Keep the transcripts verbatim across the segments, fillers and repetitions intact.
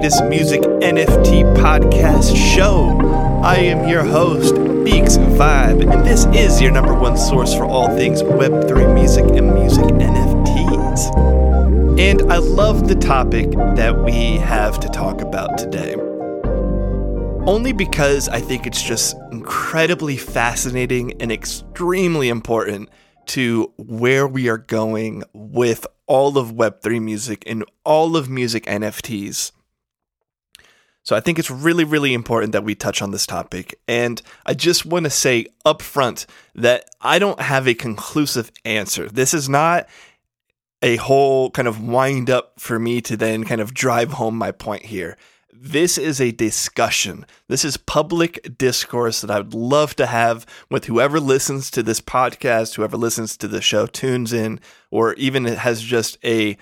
greatest music N F T podcast show. I am your host, Beaks Vibe, and this is your number one source for all things web three music and music N F Ts. And I love the topic that we have to talk about today. Only because I think it's just incredibly fascinating and extremely important to where we are going with all of web three music and all of music N F Ts. So I think it's really, really important that we touch on this topic. And I just want to say up front that I don't have a conclusive answer. This is not a whole kind of wind up for me to then kind of drive home my point here. This is a discussion. This is public discourse that I would love to have with whoever listens to this podcast, whoever listens to the show, tunes in, or even has just a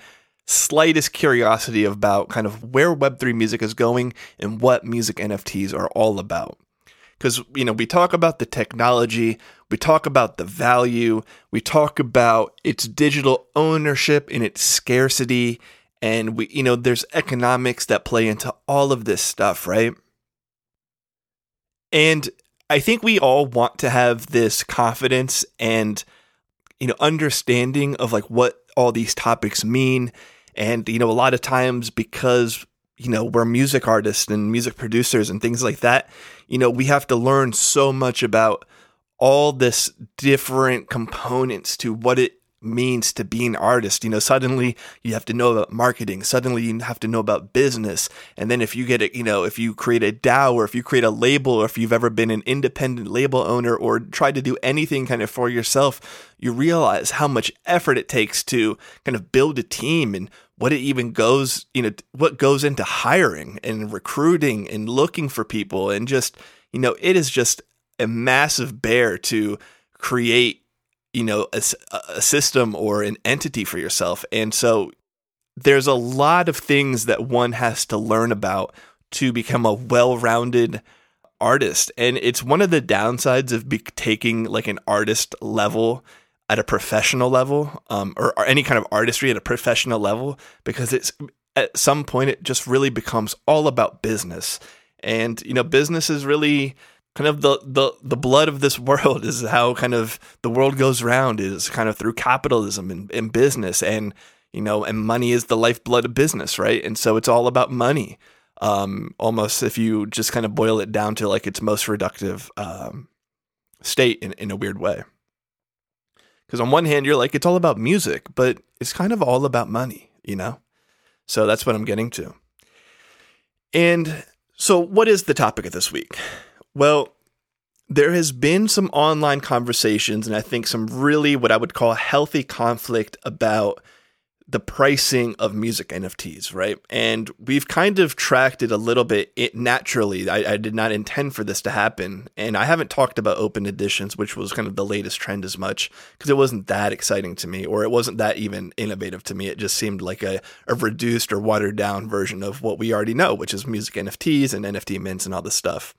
slightest curiosity about kind of where web three music is going and what music N F Ts are all about. Because, you know, we talk about the technology, we talk about the value, we talk about its digital ownership and its scarcity. And we, you know, there's economics that play into all of this stuff, right? And I think we all want to have this confidence and, you know, understanding of like what all these topics mean. And, you know, a lot of times because, you know, we're music artists and music producers and things like that, you know, we have to learn so much about all this different components to what it means to be an artist. You know, suddenly you have to know about marketing. Suddenly you have to know about business. And then if you get it, you know, if you create a DAO or if you create a label or if you've ever been an independent label owner or tried to do anything kind of for yourself, you realize how much effort it takes to kind of build a team and what it even goes, you know, what goes into hiring and recruiting and looking for people. And just, you know, it is just a massive bear to create, you know, a, a system or an entity for yourself. And so there's a lot of things that one has to learn about to become a well-rounded artist. And it's one of the downsides of be- taking like an artist level at a professional level, um, or, or any kind of artistry at a professional level, because it's at some point it just really becomes all about business. And, you know, business is really kind of the, the the blood of this world. Is how kind of the world goes round, is kind of through capitalism and, and business. And, you know, and money is the lifeblood of business, right? And so it's all about money, um, almost, if you just kind of boil it down to like its most reductive um, state in, in a weird way. Because on one hand, you're like, it's all about music, but it's kind of all about money, you know? So that's what I'm getting to. And so what is the topic of this week? Well, there has been some online conversations and I think some really what I would call healthy conflict about the pricing of music N F Ts, right? And we've kind of tracked it a little bit it naturally. I, I did not intend for this to happen. And I haven't talked about open editions, which was kind of the latest trend as much, because it wasn't that exciting to me, or it wasn't that even innovative to me. It just seemed like a, a reduced or watered down version of what we already know, which is music N F Ts and N F T mints and all this stuff.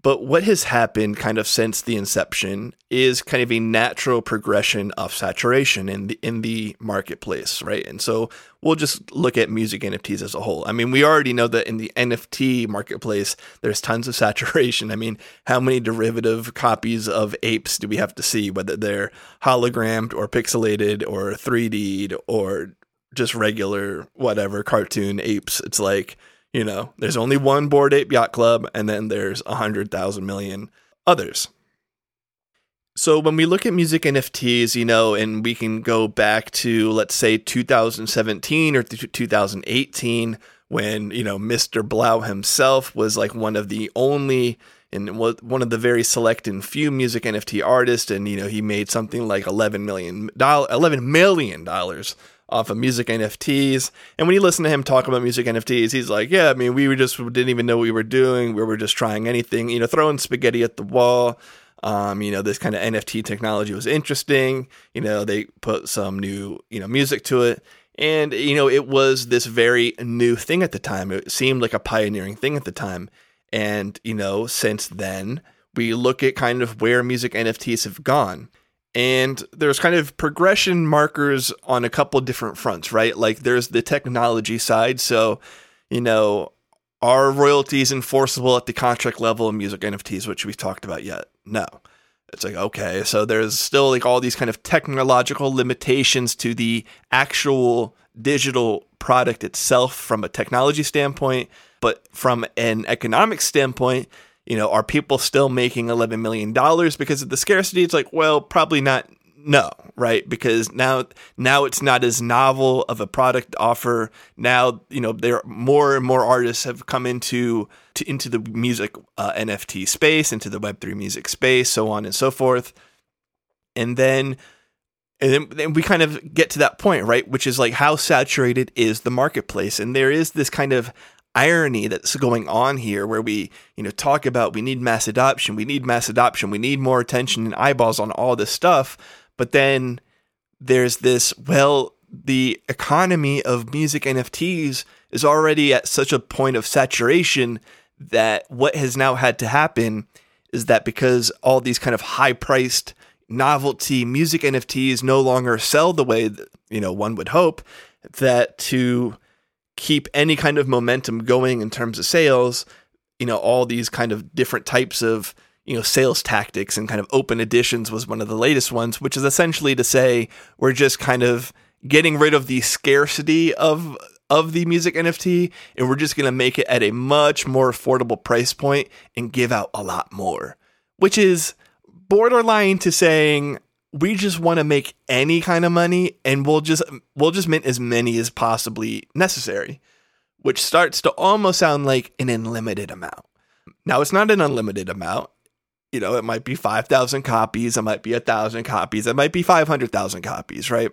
But what has happened kind of since the inception is kind of a natural progression of saturation in the in the marketplace, right? And so we'll just look at music N F Ts as a whole. I mean, we already know that in the N F T marketplace, there's tons of saturation. I mean, how many derivative copies of apes do we have to see, whether they're hologrammed or pixelated or three D'd or just regular whatever cartoon apes? It's like, you know, there's only one Bored Ape Yacht Club, and then there's one hundred thousand million others. So when we look at music N F Ts, you know, and we can go back to, let's say, two thousand seventeen or two thousand eighteen, when, you know, Mister Blau himself was like one of the only and one of the very select and few music N F T artists. And, you know, he made something like eleven million dollars, eleven million dollars off of music N F Ts. And when you listen to him talk about music N F Ts, he's like, yeah, I mean, we were just didn't even know what we were doing. We were just trying anything, you know, throwing spaghetti at the wall. Um, you know, this kind of N F T technology was interesting. You know, they put some new, you know, music to it. And, you know, it was this very new thing at the time. It seemed like a pioneering thing at the time. And, you know, since then, we look at kind of where music N F Ts have gone. And there's kind of progression markers on a couple different fronts, right? Like there's the technology side. So, you know, are royalties enforceable at the contract level of music N F Ts, which we've talked about yet? No. It's like, okay, so there's still like all these kind of technological limitations to the actual digital product itself from a technology standpoint, but from an economic standpoint, you know, are people still making eleven million dollars because of the scarcity? It's like, well, probably not. No, right? Because now, now it's not as novel of a product offer. Now, you know, there more and more artists have come into to, into the music uh, N F T space, into the Web three music space, so on and so forth. And then, and then, then we kind of get to that point, right? Which is like, how saturated is the marketplace? And there is this kind of irony that's going on here where we, you know, talk about we need mass adoption, we need mass adoption, we need more attention and eyeballs on all this stuff. But then there's this, well, the economy of music N F Ts is already at such a point of saturation that what has now had to happen is that because all these kind of high-priced novelty music N F Ts no longer sell the way that, you know, one would hope, that to keep any kind of momentum going in terms of sales, you know, all these kind of different types of, you know, sales tactics and kind of open editions was one of the latest ones, which is essentially to say we're just kind of getting rid of the scarcity of of the music N F T, and we're just going to make it at a much more affordable price point and give out a lot more, which is borderline to saying we just want to make any kind of money and we'll just we'll just mint as many as possibly necessary, which starts to almost sound like an unlimited amount. Now, it's not an unlimited amount. You know, it might be five thousand copies, it might be one thousand copies, it might be five hundred thousand copies, right?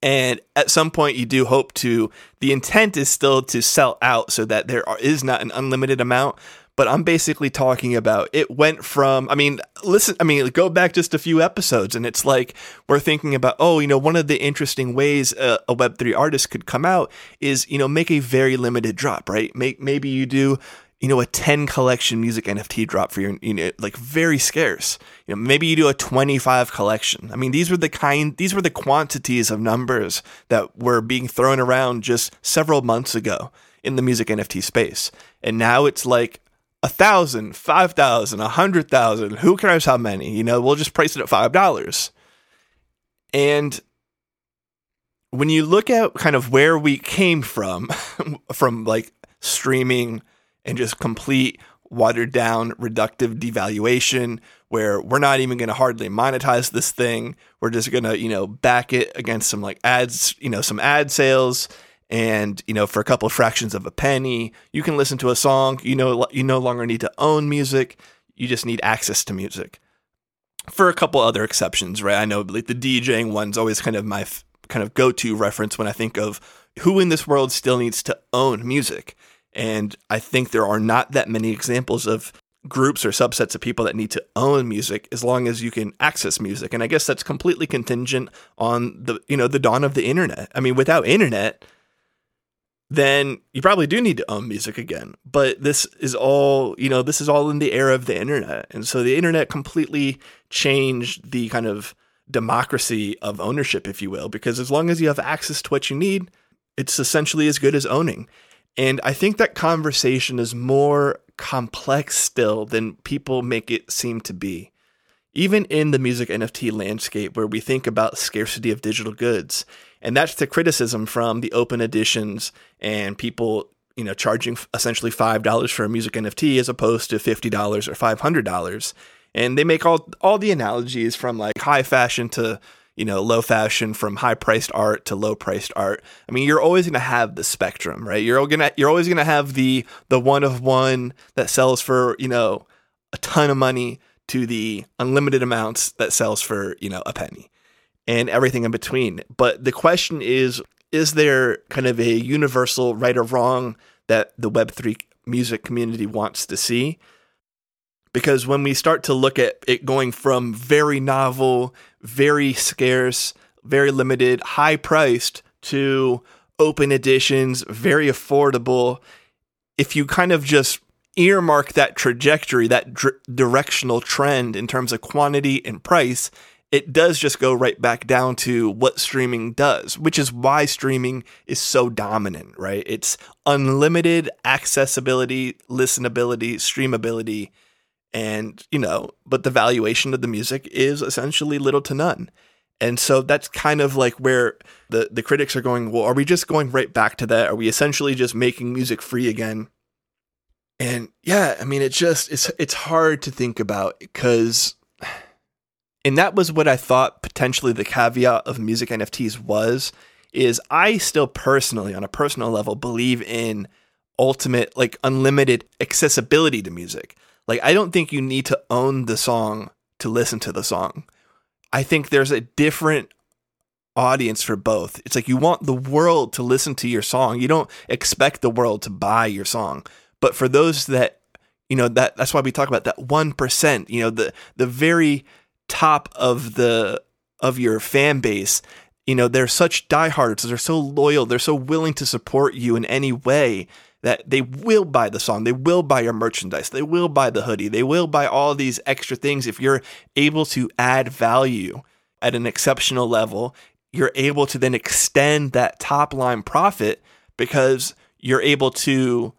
And at some point you do hope to, the intent is still to sell out so that there are, is not an unlimited amount, but I'm basically talking about it went from, I mean, listen, I mean, go back just a few episodes and it's like, we're thinking about, oh, you know, one of the interesting ways a, a Web three artist could come out is, you know, make a very limited drop, right? Make, maybe you do, you know, a ten collection music N F T drop for your, you know, like very scarce. You know, maybe you do a twenty-five collection. I mean, these were the kind, these were the quantities of numbers that were being thrown around just several months ago in the music N F T space. And now it's like a thousand, five thousand, a hundred thousand, who cares how many, you know, we'll just price it at five dollars. And when you look at kind of where we came from, from like streaming and just complete watered down reductive devaluation where we're not even going to hardly monetize this thing. We're just going to, you know, back it against some like ads, you know, some ad sales. And, you know, for a couple of fractions of a penny, you can listen to a song. You know, you no longer need to own music. You just need access to music. For a couple other exceptions, right? I know like the DJing one's always kind of my f- kind of go-to reference when I think of who in this world still needs to own music. And I think there are not that many examples of groups or subsets of people that need to own music as long as you can access music. And I guess that's completely contingent on the, you know, the dawn of the internet. I mean, without internet, then you probably do need to own music again. But this is all, you know, this is all in the era of the internet. And so the internet completely changed the kind of democracy of ownership, if you will, because as long as you have access to what you need, it's essentially as good as owning. And I think that conversation is more complex still than people make it seem to be. Even in the music N F T landscape where we think about scarcity of digital goods, and that's the criticism from the open editions and people, you know, charging essentially five dollars for a music N F T as opposed to fifty dollars or five hundred dollars. And they make all, all the analogies from like high fashion to, you know, low fashion, from high-priced art to low-priced art. I mean, you're always going to have the spectrum, right? You're gonna, you're always going to have the the one-of-one that sells for, you know, a ton of money to the unlimited amounts that sells for, you know, a penny and everything in between. But the question is, is there kind of a universal right or wrong that the Web three music community wants to see? Because when we start to look at it going from very novel, very scarce, very limited, high priced to open editions, very affordable, if you kind of just earmark that trajectory, that dr- directional trend in terms of quantity and price, it does just go right back down to what streaming does, which is why streaming is so dominant, right? It's unlimited accessibility, listenability, streamability, and, you know, but the valuation of the music is essentially little to none. And so that's kind of like where the, the critics are going, well, are we just going right back to that? Are we essentially just making music free again? And yeah, I mean, it's just, it's, it's hard to think about because, and that was what I thought potentially the caveat of music N F Ts was, is I still personally, on a personal level, believe in ultimate, like unlimited accessibility to music. Like, I don't think you need to own the song to listen to the song. I think there's a different audience for both. It's like you want the world to listen to your song. You don't expect the world to buy your song. But for those that, you know, that that's why we talk about that one percent, you know, the the very top of the of your fan base, you know, they're such diehards, they're so loyal, they're so willing to support you in any way that they will buy the song, they will buy your merchandise, they will buy the hoodie, they will buy all these extra things. If you're able to add value at an exceptional level, you're able to then extend that top line profit because you're able to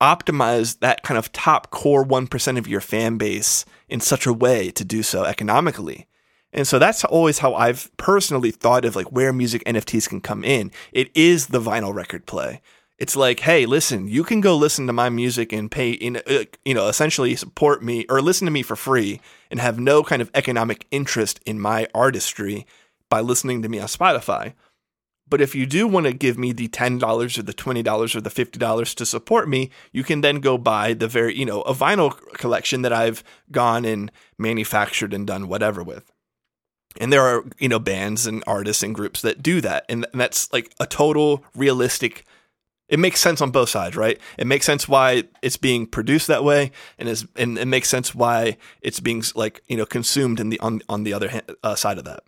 optimize that kind of top core one percent of your fan base in such a way to do so economically. And so that's always how I've personally thought of like where music N F Ts can come in. It is the vinyl record play. It's like, hey, listen, you can go listen to my music and pay, in, you know, essentially support me or listen to me for free and have no kind of economic interest in my artistry by listening to me on Spotify. But if you do want to give me the ten dollars or the twenty dollars or the fifty dollars to support me, you can then go buy the very, you know, a vinyl collection that I've gone and manufactured and done whatever with. And there are, you know, bands and artists and groups that do that. And that's like a total realistic. It makes sense on both sides, right? It makes sense why it's being produced that way, and it's, and it makes sense why it's being like, you know, consumed in the on on the other hand, uh, side of that.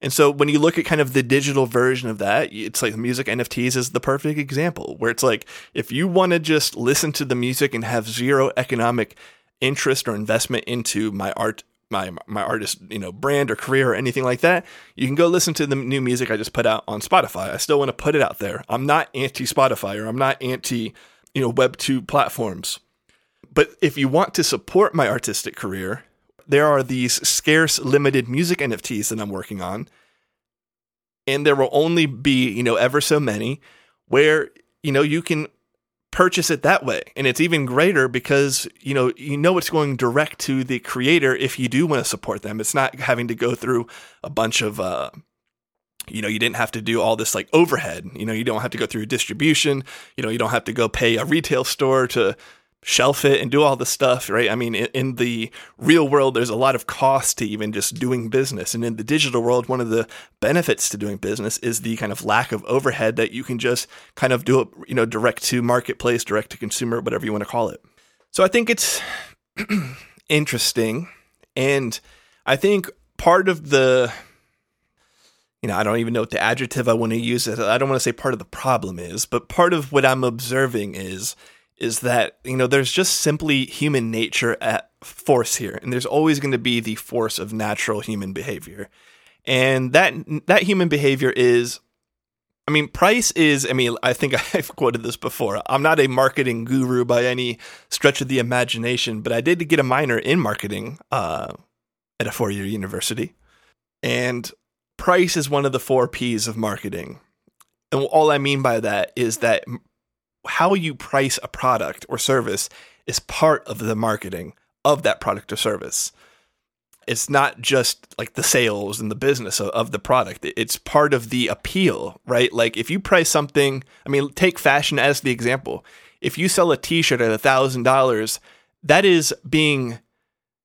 And so when you look at kind of the digital version of that, it's like music N F Ts is the perfect example, where it's like if you want to just listen to the music and have zero economic interest or investment into my art, my my artist, you know, brand or career or anything like that, you can go listen to the new music I just put out on Spotify. I still want to put it out there. I'm not anti-Spotify or I'm not anti, you know, Web two platforms. But if you want to support my artistic career, there are these scarce, limited music N F Ts that I'm working on. And there will only be, you know, ever so many where, you know, you can purchase it that way. And it's even greater because, you know, you know it's going direct to the creator if you do want to support them. It's not having to go through a bunch of, uh, you know, you didn't have to do all this like overhead. You know, you don't have to go through distribution. You know, you don't have to go pay a retail store to shelf it and do all this stuff, right? I mean, in the real world, there's a lot of cost to even just doing business. And in the digital world, one of the benefits to doing business is the kind of lack of overhead that you can just kind of do it, you know, direct to marketplace, direct to consumer, whatever you want to call it. So I think it's interesting. And I think part of the, you know, I don't even know what the adjective I want to use. I don't want to say part of the problem is, but part of what I'm observing is is that, you know, there's just simply human nature at force here. And there's always going to be the force of natural human behavior. And that that human behavior is, I mean, price is, I mean, I think I've quoted this before. I'm not a marketing guru by any stretch of the imagination, but I did get a minor in marketing uh, at a four-year university. And price is one of the four P's of marketing. And all I mean by that is that how you price a product or service is part of the marketing of that product or service. It's not just like the sales and the business of, of the product. It's part of the appeal, right? Like if you price something, I mean, take fashion as the example. If you sell a t-shirt at one thousand dollars, that is being,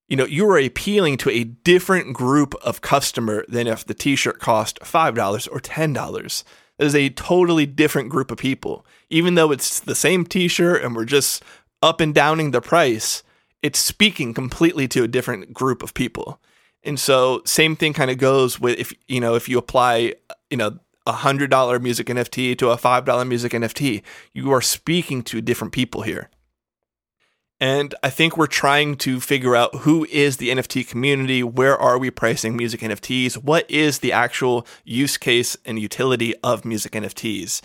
you know, you are appealing to a different group of customer than if the t-shirt cost five dollars or ten dollars. Is a totally different group of people. Even though it's the same t-shirt and we're just up and downing the price, it's speaking completely to a different group of people. And so same thing kind of goes with, if you know, if you apply, you know, a one hundred dollars music N F T to a five dollars music N F T, you are speaking to different people here. And I think we're trying to figure out who is the N F T community, where are we pricing music N F Ts, what is the actual use case and utility of music N F Ts.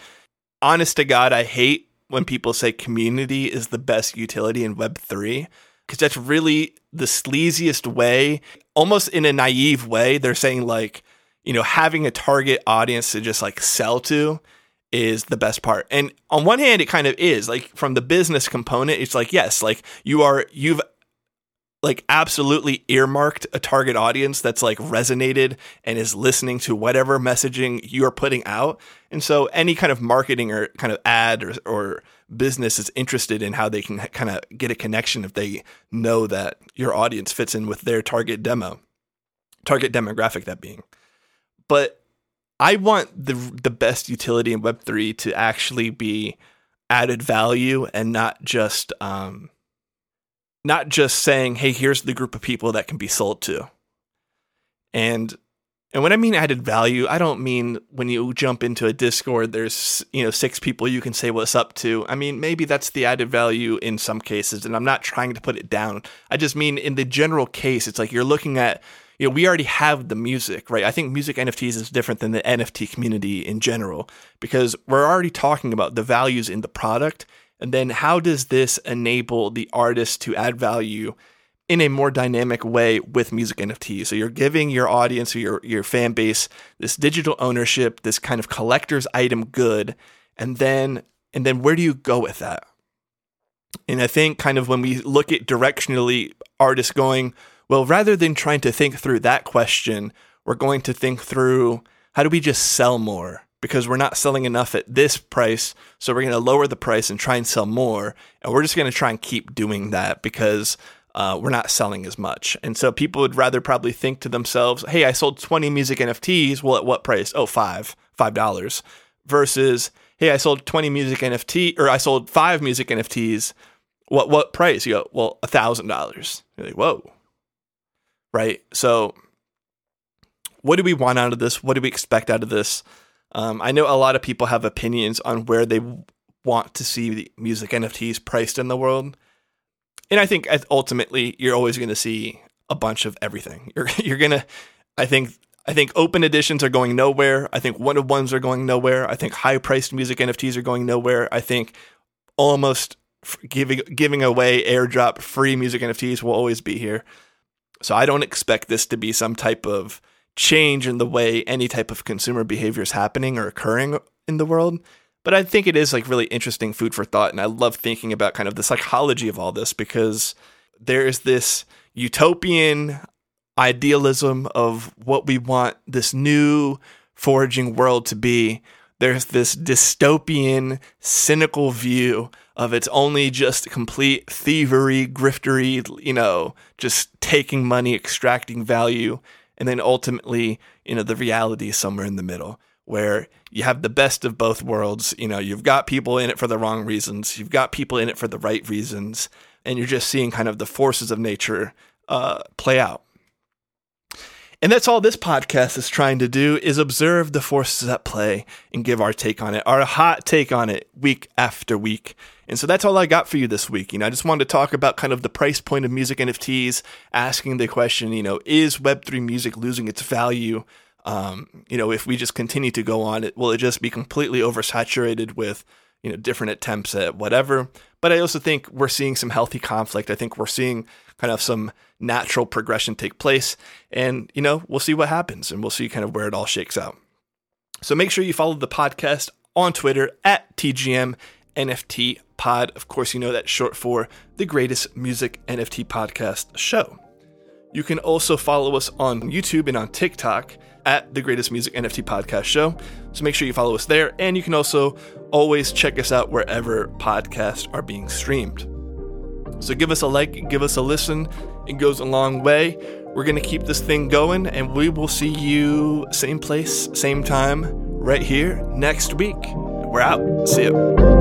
Honest to God, I hate when people say community is the best utility in Web three, because that's really the sleaziest way, almost in a naive way. They're saying like, you know, having a target audience to just like sell to is the best part. And on one hand, it kind of is. Like from the business component, it's like, yes, like you are, you've like absolutely earmarked a target audience that's like resonated and is listening to whatever messaging you're putting out. And so any kind of marketing or kind of ad or, or business is interested in how they can kind of get a connection if they know that your audience fits in with their target demo, target demographic, that being. But I want the the best utility in Web three to actually be added value and not just um, not just saying, hey, here's the group of people that can be sold to. And and when I mean added value, I don't mean when you jump into a Discord, there's, you know, six people you can say what's up to. I mean, maybe that's the added value in some cases, and I'm not trying to put it down. I just mean in the general case, it's like you're looking at, you know, we already have the music, right? I think music N F Ts is different than the N F T community in general, because we're already talking about the values in the product. And then how does this enable the artist to add value in a more dynamic way with music N F Ts? So you're giving your audience or your, your fan base this digital ownership, this kind of collector's item good. And then, and then where do you go with that? And I think kind of when we look at directionally artists going, well, rather than trying to think through that question, we're going to think through how do we just sell more? Because we're not selling enough at this price, so we're going to lower the price and try and sell more. And we're just going to try and keep doing that because uh, we're not selling as much. And so people would rather probably think to themselves, hey, I sold twenty music N F Ts. Well, at what price? Oh, five, five dollars. Versus, hey, I sold twenty music N F T, or I sold five music N F Ts. What, what price? You go, well, one thousand dollars. You're like, whoa. Right? So what do we want out of this? What do we expect out of this? Um, I know a lot of people have opinions on where they want to see the music N F Ts priced in the world. And I think ultimately you're always going to see a bunch of everything. You're, you're going to, I think, I think open editions are going nowhere. I think one of ones are going nowhere. I think high priced music N F Ts are going nowhere. I think almost giving, giving away airdrop free music N F Ts will always be here. So I don't expect this to be some type of change in the way any type of consumer behavior is happening or occurring in the world. But I think it is like really interesting food for thought. And I love thinking about kind of the psychology of all this, because there is this utopian idealism of what we want this new foraging world to be. There's this dystopian, cynical view of it's only just complete thievery, griftery, you know, just taking money, extracting value. And then ultimately, you know, the reality is somewhere in the middle where you have the best of both worlds. You know, you've got people in it for the wrong reasons. You've got people in it for the right reasons. And you're just seeing kind of the forces of nature uh, play out. And that's all this podcast is trying to do, is observe the forces at play and give our take on it, our hot take on it week after week. And so that's all I got for you this week. You know, I just wanted to talk about kind of the price point of music N F Ts, asking the question, you know, is Web three music losing its value? Um, you know, if we just continue to go on, it will it just be completely oversaturated with, you know, different attempts at whatever. But I also think we're seeing some healthy conflict. I think we're seeing kind of some natural progression take place, and, you know, we'll see what happens and we'll see kind of where it all shakes out. So make sure you follow the podcast on Twitter at T G M N F T pod. Of course, you know that's short for the Greatest Music N F T Podcast Show. You can also follow us on YouTube and on TikTok at the Greatest Music N F T Podcast Show. So make sure you follow us there. And you can also always check us out wherever podcasts are being streamed. So give us a like, give us a listen. It goes a long way. We're going to keep this thing going, and we will see you same place, same time, right here next week. We're out. See ya.